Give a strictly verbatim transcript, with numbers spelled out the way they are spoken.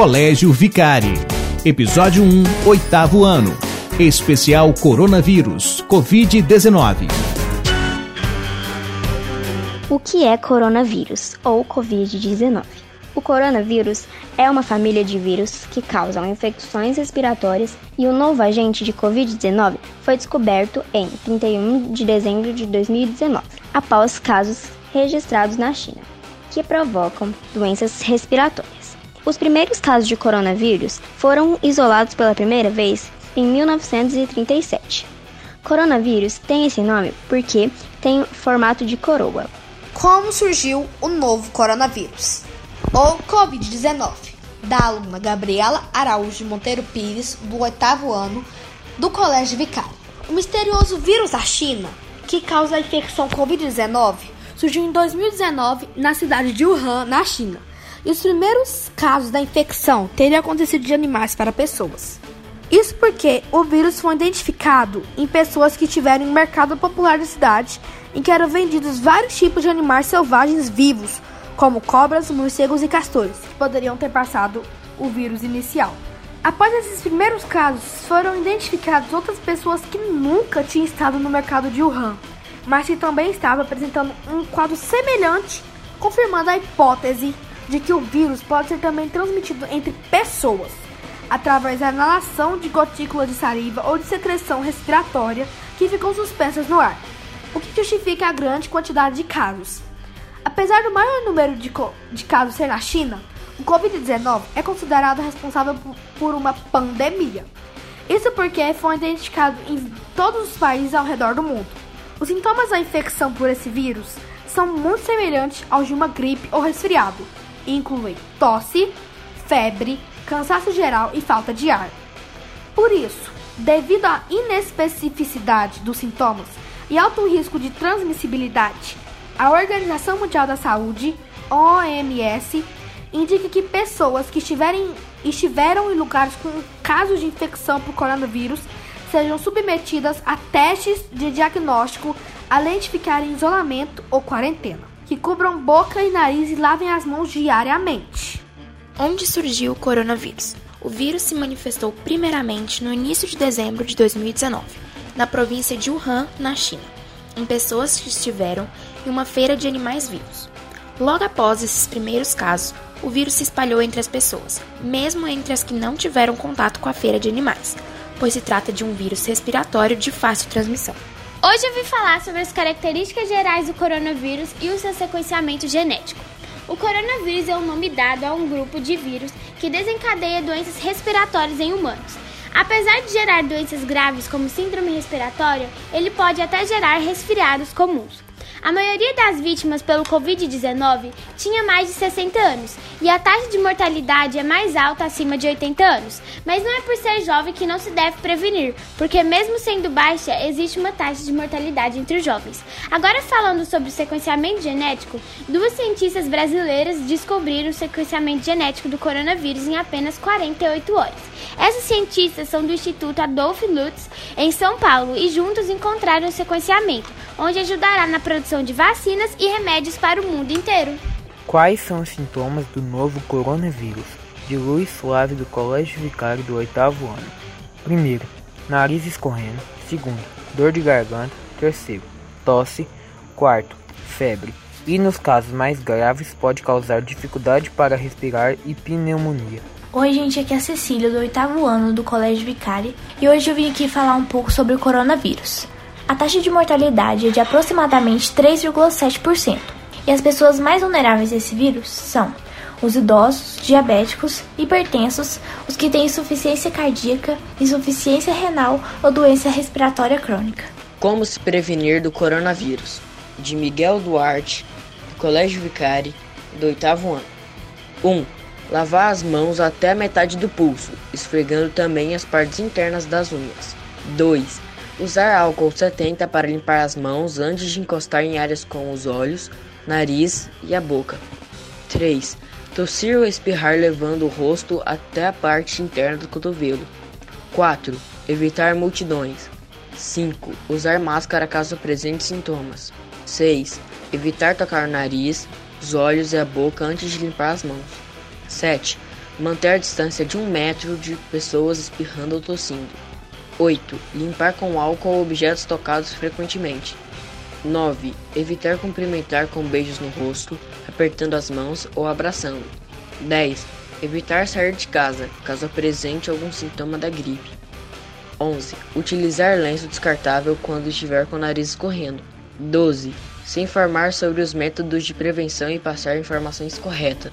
Colégio Vicari. Episódio um, oitavo ano. Especial Coronavírus, covid dezenove. O que é coronavírus, ou covid dezenove? O coronavírus é uma família de vírus que causam infecções respiratórias e o novo agente de covid dezenove foi descoberto em trinta e um de dezembro de dois mil e dezenove, após casos registrados na China, que provocam doenças respiratórias. Os primeiros casos de coronavírus foram isolados pela primeira vez em mil novecentos e trinta e sete. Coronavírus tem esse nome porque tem formato de coroa. Como surgiu o novo coronavírus? O covid dezenove, da aluna Gabriela Araújo Monteiro Pires, do oitavo ano, do Colégio Vicari. O misterioso vírus da China, que causa a infecção covid dezenove, surgiu em dois mil e dezenove na cidade de Wuhan, na China. E os primeiros casos da infecção teriam acontecido de animais para pessoas. Isso porque o vírus foi identificado em pessoas que tiveram um mercado popular da cidade, em que eram vendidos vários tipos de animais selvagens vivos, como cobras, morcegos e castores, que poderiam ter passado o vírus inicial. Após esses primeiros casos, foram identificadas outras pessoas que nunca tinham estado no mercado de Wuhan, mas que também estavam apresentando um quadro semelhante, confirmando a hipótese de que o vírus pode ser também transmitido entre pessoas, através da inalação de gotículas de saliva ou de secreção respiratória que ficam suspensas no ar, o que justifica a grande quantidade de casos. Apesar do maior número de, co- de casos ser na China, o covid dezenove é considerado responsável por, por uma pandemia. Isso porque foi identificado em todos os países ao redor do mundo. Os sintomas da infecção por esse vírus são muito semelhantes aos de uma gripe ou resfriado, e incluem tosse, febre, cansaço geral e falta de ar. Por isso, devido à inespecificidade dos sintomas e alto risco de transmissibilidade, a Organização Mundial da Saúde, O M S, indica que pessoas que estiverem, estiveram em lugares com casos de infecção por coronavírus sejam submetidas a testes de diagnóstico, além de ficarem em isolamento ou quarentena, que cubram boca e nariz e lavem as mãos diariamente. Onde surgiu o coronavírus? O vírus se manifestou primeiramente no início de dezembro de dois mil e dezenove, na província de Wuhan, na China, em pessoas que estiveram em uma feira de animais vivos. Logo após esses primeiros casos, o vírus se espalhou entre as pessoas, mesmo entre as que não tiveram contato com a feira de animais, pois se trata de um vírus respiratório de fácil transmissão. Hoje eu vim falar sobre as características gerais do coronavírus e o seu sequenciamento genético. O coronavírus é o nome dado a um grupo de vírus que desencadeia doenças respiratórias em humanos. Apesar de gerar doenças graves como síndrome respiratória, ele pode até gerar resfriados comuns. A maioria das vítimas pelo covid dezenove tinha mais de sessenta anos e a taxa de mortalidade é mais alta acima de oitenta anos. Mas não é por ser jovem que não se deve prevenir, porque mesmo sendo baixa, existe uma taxa de mortalidade entre os jovens. Agora falando sobre o sequenciamento genético, duas cientistas brasileiras descobriram o sequenciamento genético do coronavírus em apenas quarenta e oito horas. Essas cientistas são do Instituto Adolfo Lutz, em São Paulo, e juntos encontraram o sequenciamento, onde ajudará na produção de vacinas e remédios para o mundo inteiro. Quais são os sintomas do novo coronavírus? De Luiz Suave, do Colégio Vicari, do oitavo ano. Primeiro, nariz escorrendo. Segundo, dor de garganta. Terceiro, tosse. Quarto, febre. E nos casos mais graves, pode causar dificuldade para respirar e pneumonia. Oi gente, aqui é a Cecília, do oitavo ano do Colégio Vicari, e hoje eu vim aqui falar um pouco sobre o coronavírus. A taxa de mortalidade é de aproximadamente três vírgula sete por cento, e as pessoas mais vulneráveis a esse vírus são os idosos, diabéticos, hipertensos, os que têm insuficiência cardíaca, insuficiência renal ou doença respiratória crônica. Como se prevenir do coronavírus? De Miguel Duarte, do Colégio Vicari, do oitavo ano. um. Lavar as mãos até a metade do pulso, esfregando também as partes internas das unhas. dois. Usar álcool setenta para limpar as mãos antes de encostar em áreas como os olhos, nariz e a boca. três. Tossir ou espirrar levando o rosto até a parte interna do cotovelo. quatro. Evitar multidões. cinco. Usar máscara caso apresente sintomas. seis. Evitar tocar o nariz, os olhos e a boca antes de limpar as mãos. sete. manter a distância de um metro de pessoas espirrando ou tossindo. oito. Limpar com álcool objetos tocados frequentemente. nove. Evitar cumprimentar com beijos no rosto, apertando as mãos ou abraçando. dez. Evitar sair de casa, caso apresente algum sintoma da gripe. onze. Utilizar lenço descartável quando estiver com o nariz escorrendo. doze. Se informar sobre os métodos de prevenção e passar informações corretas.